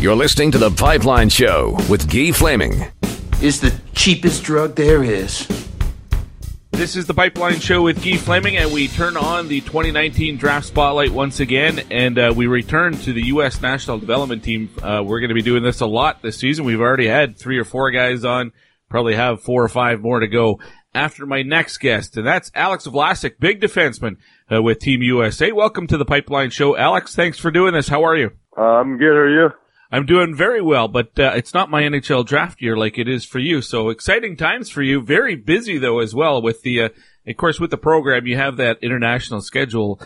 You're listening to The Pipeline Show with Guy Flaming. It's the cheapest drug there is. This is The Pipeline Show with Guy Flaming, and we turn on the 2019 Draft Spotlight once again, and we return to the U.S. National Development Team. We're going to be doing this a lot this season. We've already had 3 or 4 guys on, probably have 4 or 5 more to go after my next guest, and that's Alex Vlasic, big defenseman with Team USA. Welcome to The Pipeline Show. Alex, thanks for doing this. How are you? I'm good. How are you? I'm doing very well, but it's not my NHL draft year like it is for you. So exciting times for you. Very busy though as well with the, of course, with the program. You have that international schedule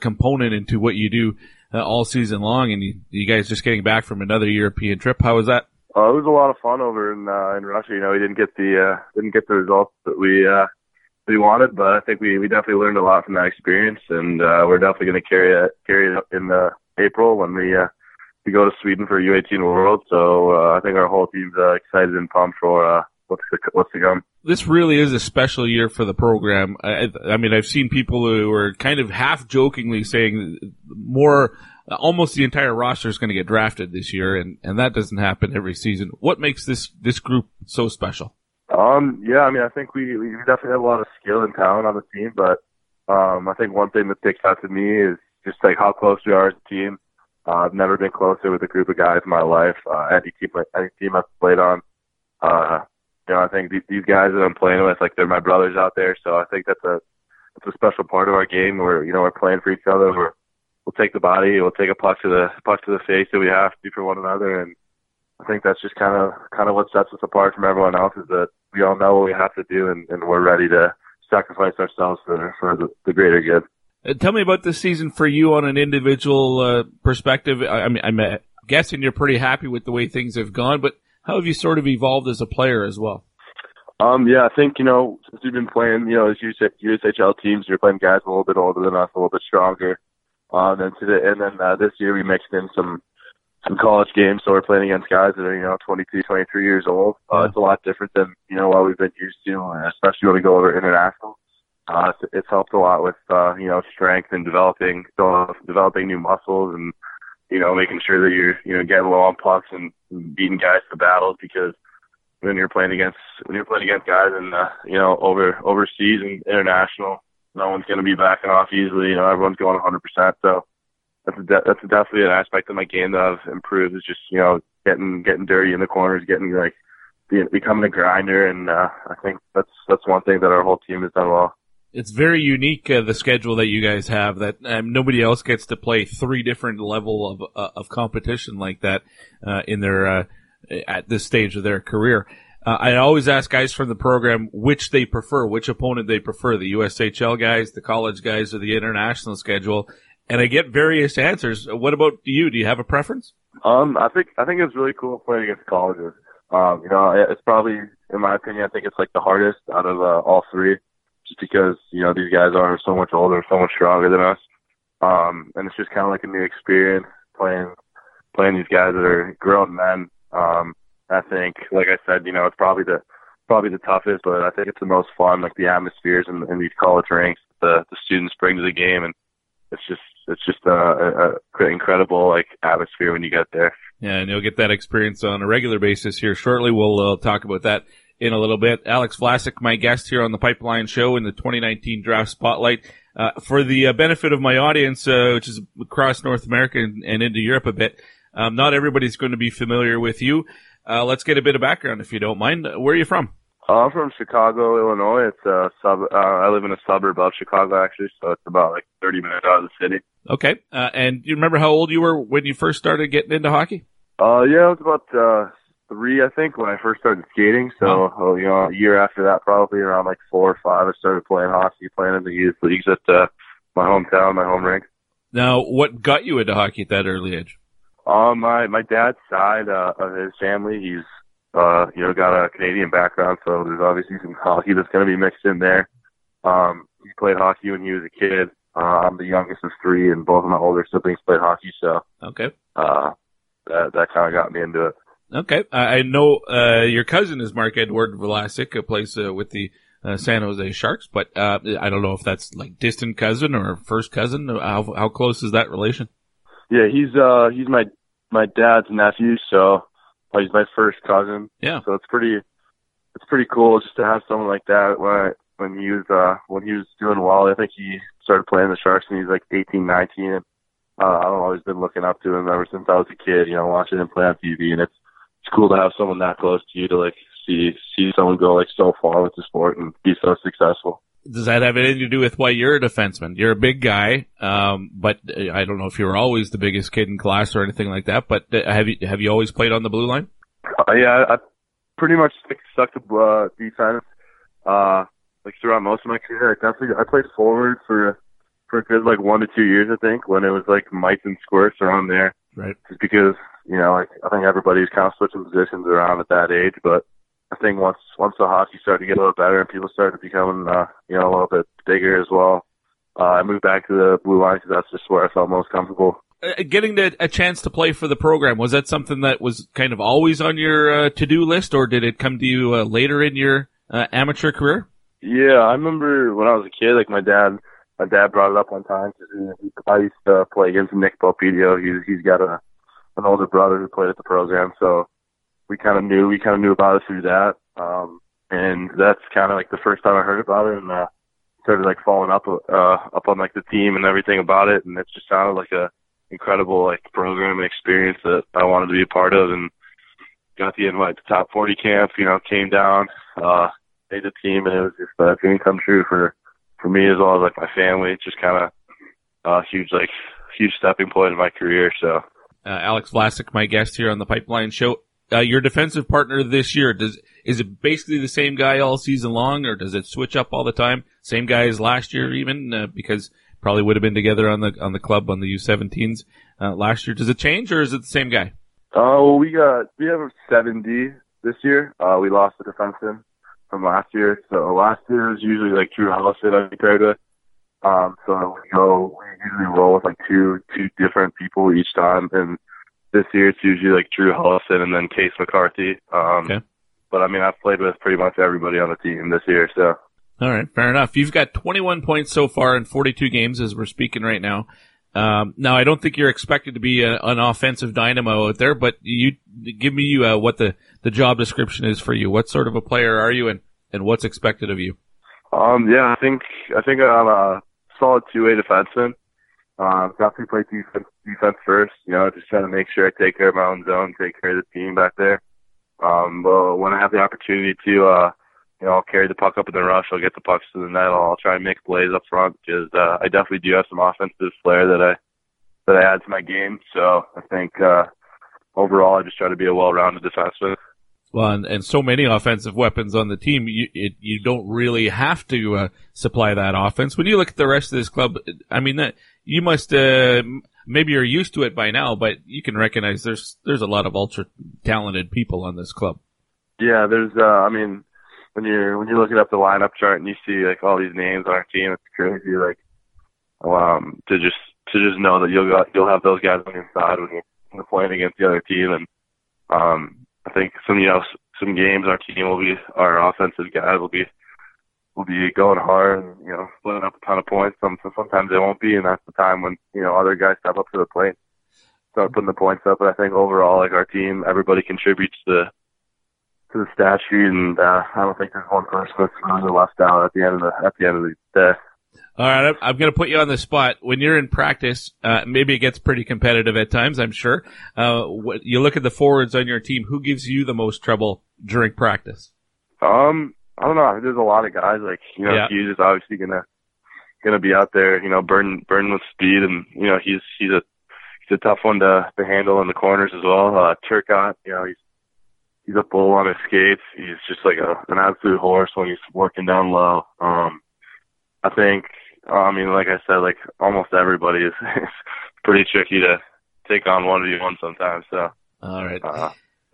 component into what you do all season long, and you guys just getting back from another European trip. How was that? It was a lot of fun over in Russia. You know, we didn't get the results that we wanted, but I think we definitely learned a lot from that experience, and we're definitely going to carry it up in April when we go to Sweden for U18 World, so I think our whole team's excited and pumped for what's to come. This really is a special year for the program. I mean, I've seen people who are kind of half-jokingly saying more, almost the entire roster is going to get drafted this year, and that doesn't happen every season. What makes this group so special? Yeah, I mean, I think we definitely have a lot of skill and talent on the team, but I think one thing that sticks out to me is just like how close we are as a team. I've never been closer with a group of guys in my life. Any team I've played on, you know, I think these guys that I'm playing with, like, they're my brothers out there. So I think that's a special part of our game. Where, you know, we're playing for each other. We'll take the body, we'll take a puck to the face that we have to for one another. And I think that's just kind of what sets us apart from everyone else, is that we all know what we have to do, and we're ready to sacrifice ourselves for the greater good. Tell me about this season for you on an individual perspective. I mean, I'm guessing you're pretty happy with the way things have gone, but how have you sort of evolved as a player as well? Yeah, I think, you know, since we've been playing, you know, as USHL teams, you're playing guys a little bit older than us, a little bit stronger. And then this year we mixed in some college games, so we're playing against guys that are, you know, 22, 23 years old. It's a lot different than, you know, what we've been used to, especially when we go over international. It's helped a lot with, you know, strength and developing new muscles, and, you know, making sure that you're, you know, getting low on pucks and beating guys to battles, because when you're playing against guys in, you know, overseas and international, no one's going to be backing off easily. You know, everyone's going 100%. So that's definitely an aspect of my game that I've improved, is just, you know, getting dirty in the corners, getting like becoming a grinder. And, I think that's one thing that our whole team has done well. It's very unique, the schedule that you guys have, that nobody else gets to play 3 different level of competition like that in their at this stage of their career. I always ask guys from the program which they prefer, which opponent they prefer, the USHL guys, the college guys, or the international schedule, and I get various answers. What about you? Do you have a preference? I think it's really cool playing against colleges. You know, it's probably, in my opinion, I think it's like the hardest out of all 3. Just because, you know, these guys are so much older, so much stronger than us, and it's just kind of like a new experience playing these guys that are grown men. I think, like I said, you know, it's probably the toughest, but I think it's the most fun. Like the atmospheres in these college ranks, the students bring to the game, and it's just a incredible like atmosphere when you get there. Yeah, and you'll get that experience on a regular basis here shortly. We'll talk about that in a little bit. Alex Vlasic, my guest here on the Pipeline Show in the 2019 Draft Spotlight. For the benefit of my audience, which is across North America and into Europe a bit, not everybody's going to be familiar with you. Let's get a bit of background, if you don't mind. Where are you from? I'm from Chicago, Illinois. It's I live in a suburb of Chicago, actually, so it's about like 30 minutes out of the city. Okay. And do you remember how old you were when you first started getting into hockey? Yeah, I was about 3, I think, when I first started skating. So, you know, a year after that, probably around like 4 or 5, I started playing hockey, playing in the youth leagues at my hometown, my home rink. Now, what got you into hockey at that early age? My dad's side of his family, he's, you know, got a Canadian background, so there's obviously some hockey that's going to be mixed in there. He played hockey when he was a kid. I'm the youngest of 3, and both of my older siblings played hockey, so. Okay. That kind of got me into it. Okay, I know your cousin is Marc-Edouard Vlasic, who plays with the San Jose Sharks, but I don't know if that's like distant cousin or first cousin. How close is that relation? Yeah, he's my my dad's nephew, so he's my first cousin. Yeah. So it's pretty cool just to have someone like that. When he was doing well, I think he started playing the Sharks when he was like 18, 19. And I've always been looking up to him ever since I was a kid, you know, watching him play on TV. And it's cool to have someone that close to you to like see someone go like so far with the sport and be so successful. Does that have anything to do with why you're a defenseman? You're a big guy, but I don't know if you were always the biggest kid in class or anything like that. But have you always played on the blue line? Yeah, I pretty much stuck to defense throughout most of my career. I played forward for a good 1 to 2 years, I think, when it was like mites and squirts around there. Right. Just because I think everybody was kind of switching positions around at that age, but I think once the hockey started to get a little better and people started becoming, a little bit bigger as well, I moved back to the blue line because that's just where I felt most comfortable. Getting a chance to play for the program, was that something that was kind of always on your to-do list, or did it come to you later in your amateur career? Yeah, I remember when I was a kid, my dad brought it up one time. I used to play against Nick Belpedio. He's got an older brother who played at the program, so we kind of knew about it through that. And that's kind of the first time I heard about it and, started following up on the team and everything about it. And it just sounded like a incredible, program and experience that I wanted to be a part of, and got the invite to top 40 camp, came down, made the team, and it was just a dream come true for me as well as my family. It's just kind of a huge stepping point in my career. So, Alex Vlasic, my guest here on the Pipeline Show. Your defensive partner this year, is it basically the same guy all season long, or does it switch up all the time? Same guy as last year even, because probably would have been together on the club on the U17s last year. Does it change, or is it the same guy? We have a 7D this year. We lost the defenseman from last year. So last year was usually Drew Helleson I compared with. So we usually roll with two different people each time, and this year, it's usually Drew Helleson and then Case McCarthy. Okay. But, I've played with pretty much everybody on the team this year, so. All right, fair enough. You've got 21 points so far in 42 games as we're speaking right now. Now, I don't think you're expected to be an offensive dynamo out there, but you give me what the job description is for you. What sort of a player are you, and what's expected of you? Yeah, I think I'm a solid two-way defenseman. Definitely play defense first, just trying to make sure I take care of my own zone, take care of the team back there. But when I have the opportunity to, I'll carry the puck up in the rush, I'll get the pucks to the net, I'll try and make plays up front because, I definitely do have some offensive flair that I add to my game. So I think, overall I just try to be a well-rounded defenseman. Well, and so many offensive weapons on the team, you don't really have to supply that offense. When you look at the rest of this club, you must maybe you're used to it by now, but you can recognize there's a lot of ultra talented people on this club. Yeah, there's when you're looking up the lineup chart and you see all these names on our team, it's crazy to just know that you'll have those guys on your side when you're playing against the other team. And I think some games our team our offensive guys will be going hard and, splitting up a ton of points. Sometimes they won't be, and that's the time when, other guys step up to the plate, start putting the points up. But I think overall, our team, everybody contributes to the stat sheet, and I don't think there's one person that's really left out at the end of the day. All right, I'm going to put you on the spot. When you're in practice, maybe it gets pretty competitive at times, I'm sure. You look at the forwards on your team. Who gives you the most trouble during practice? I don't know. There's a lot of guys yeah. Hughes is obviously gonna be out there, burning with speed, and he's a tough one to handle in the corners as well. Turcotte, he's a bull on his skates. He's just an absolute horse when he's working down low. I think almost everybody is pretty tricky to take on 1v1 sometimes. So all right,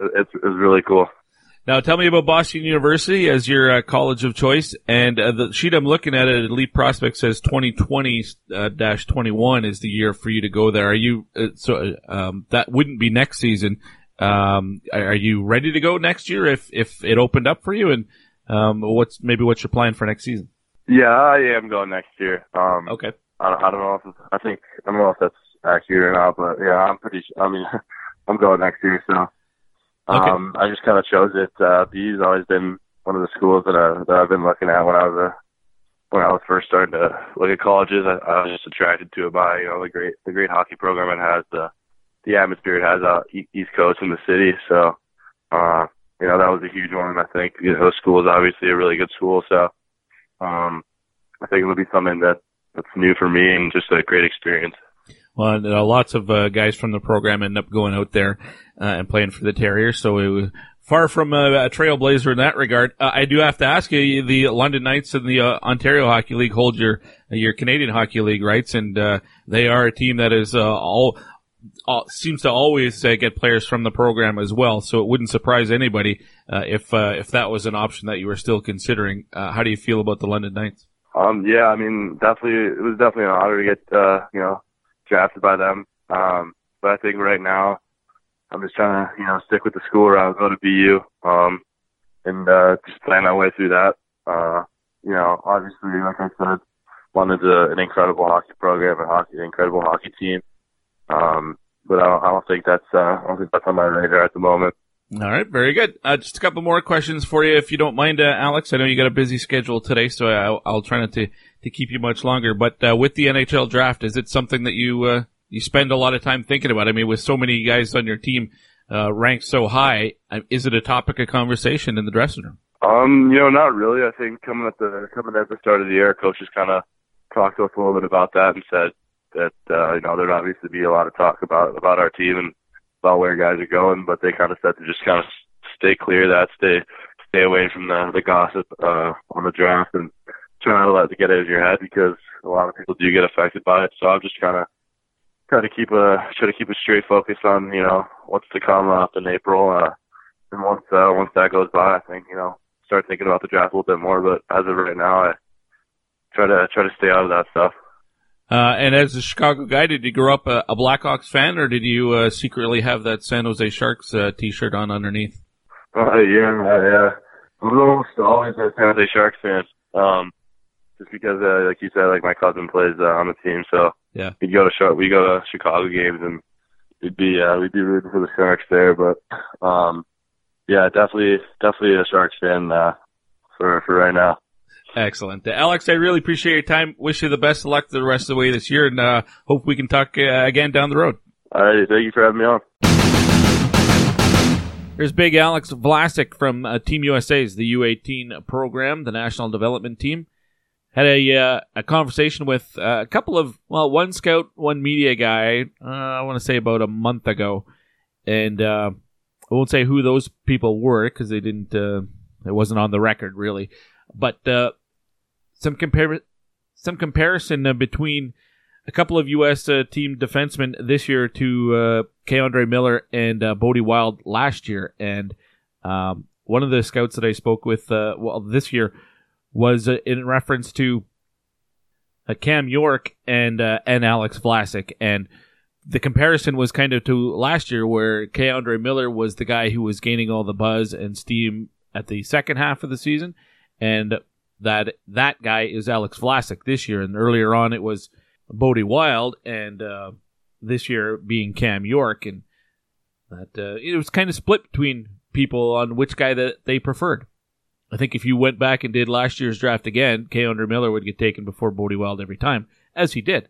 it's really cool. Now, tell me about Boston University as your college of choice. And the sheet I'm looking at Elite Prospect, says 2020-21 is the year for you to go there. Are you that wouldn't be next season. Are you ready to go next year if it opened up for you? And what's your plan for next season? Yeah, I am going next year. Okay. I don't know if that's accurate or not, but yeah, I'm pretty. I'm going next year. So I just kind of chose it. BU's always been one of the schools that I've been looking at when I was first starting to look at colleges. I was just attracted to it by the great hockey program it has, the atmosphere it has out East Coast in the city. So that was a huge one. I think Host School is obviously a really good school. So I think it'll be something that's new for me and just a great experience. Well, lots of guys from the program end up going out there and playing for the Terriers, so it was far from a trailblazer in that regard. I do have to ask you, the London Knights and the Ontario Hockey League hold your Canadian Hockey League rights, and they are a team that is seems to always get players from the program as well, so it wouldn't surprise anybody if that was an option that you were still considering. How do you feel about the London Knights? It was definitely an honor to get drafted by them. But I think right now I'm just trying to stick with the school where I'll go to BU and just plan my way through that. Obviously, like I said, London's an incredible hockey program and an incredible hockey team. But I don't think that's on my radar at the moment. All right, very good. Just a couple more questions for you, if you don't mind, Alex. I know you got a busy schedule today, so I'll try not to keep you much longer. But with the NHL draft, is it something that you spend a lot of time thinking about? I mean, with so many guys on your team ranked so high, is it a topic of conversation in the dressing room? Not really. I think coming at the start of the year, coaches kind of talked to us a little bit about that and said that there'd obviously be a lot of talk about our team and about where guys are going, but they kind of said to just kind of stay clear of that, stay away from the gossip on the draft, and try not to let it get out of your head because a lot of people do get affected by it. So I'm just try to keep a straight focus on what's to come up in April, and once that goes by, I think start thinking about the draft a little bit more. But as of right now, I try to stay out of that stuff. And as a Chicago guy, did you grow up a Blackhawks fan, or did you secretly have that San Jose Sharks T-shirt on underneath? Yeah. I was almost always a San Jose Sharks fan, just because, like you said, like my cousin plays on the team, so yeah, we go to Chicago games, and we'd be rooting for the Sharks there. But definitely a Sharks fan for right now. Excellent. Alex, I really appreciate your time. Wish you the best of luck the rest of the way this year, and hope we can talk again down the road. All right. Thank you for having me on. Here's big Alex Vlasic from Team USA's, the U18 program, the national development team. Had a conversation with a couple of, one scout, one media guy, I want to say about a month ago. And I won't say who those people were because they didn't, it wasn't on the record, really. But some comparison between a couple of U.S. Team defensemen this year to K'Andre Miller and Bode Wilde last year. And one of the scouts that I spoke with this year was in reference to Cam York and Alex Vlasic. And the comparison was kind of to last year where K'Andre Miller was the guy who was gaining all the buzz and steam at the second half of the season. And that guy is Alex Vlasic this year. And earlier on, it was Bode Wilde, and this year being Cam York. And that it was kind of split between people on which guy that they preferred. I think if you went back and did last year's draft again, K'Andre Miller would get taken before Bode Wilde every time, as he did.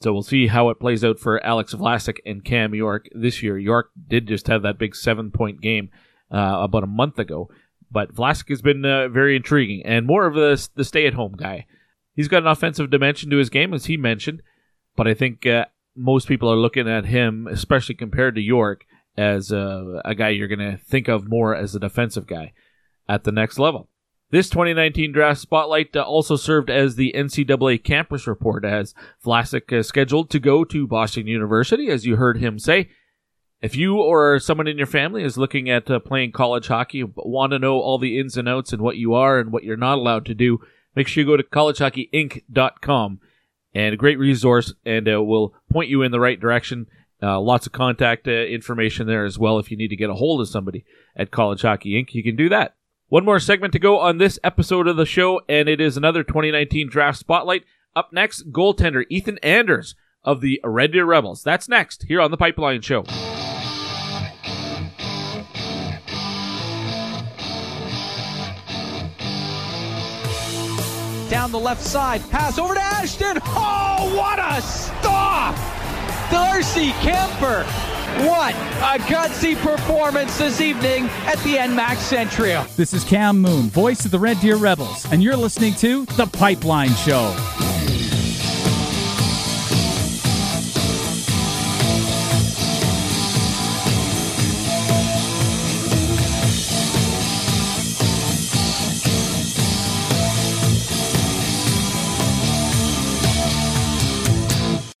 So we'll see how it plays out for Alex Vlasic and Cam York this year. York did just have that big 7-point game about a month ago. But Vlasic has been very intriguing and more of the stay-at-home guy. He's got an offensive dimension to his game, as he mentioned, but I think most people are looking at him, especially compared to York, as a guy you're going to think of more as a defensive guy at the next level. This 2019 draft spotlight also served as the NCAA campus report, as Vlasic is scheduled to go to Boston University, as you heard him say. If you or someone in your family is looking at playing college hockey, want to know all the ins and outs and what you are and what you're not allowed to do, make sure you go to collegehockeyinc.com. And a great resource, and will point you in the right direction. Lots of contact information there as well if you need to get a hold of somebody at College Hockey Inc. You can do that. One more segment to go on this episode of the show, and it is another 2019 Draft Spotlight. Up next, goaltender Ethan Anders of the Red Deer Rebels. That's next here on The Pipeline Show. down the left side, pass over to Ashton. Oh, what a stop! Darcy Kemper. What a gutsy performance this evening at the NMAX Centrio. This is Cam Moon, voice of the Red Deer Rebels, and you're listening to The Pipeline Show.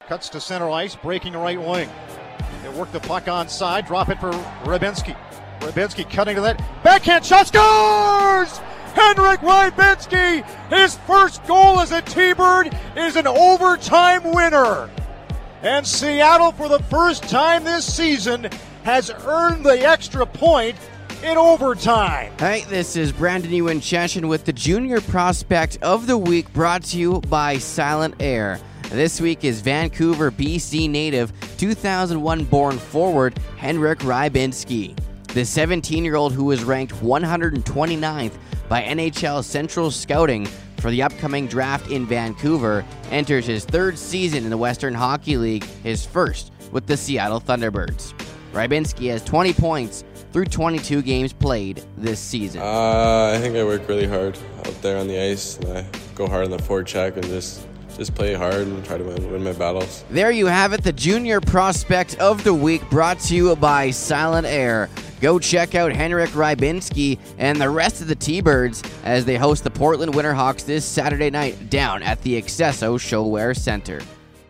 Cuts to center ice, breaking right wing. Work the puck onside, drop it for Rybinski. Rybinski cutting to that, backhand shot, scores! Henrik Rybinski, his first goal as a T-Bird is an overtime winner. And Seattle, for the first time this season, has earned the extra point in overtime. Hey, this is Brandon Ewencheshen with the Junior Prospect of the Week, brought to you by Silent Air. This week is Vancouver, BC native, 2001 born forward, Henrik Rybinski. The 17-year-old who was ranked 129th by NHL Central Scouting for the upcoming draft in Vancouver enters his third season in the Western Hockey League, his first with the Seattle Thunderbirds. Rybinski has 20 points through 22 games played this season. I think I work really hard out there on the ice, and I go hard on the forecheck and just play hard and try to win my battles. There you have it, the Junior Prospect of the Week, brought to you by Silent Air. Go check out Henrik Rybinski and the rest of the T-Birds as they host the Portland Winterhawks this Saturday night down at the Accesso Showwear Center.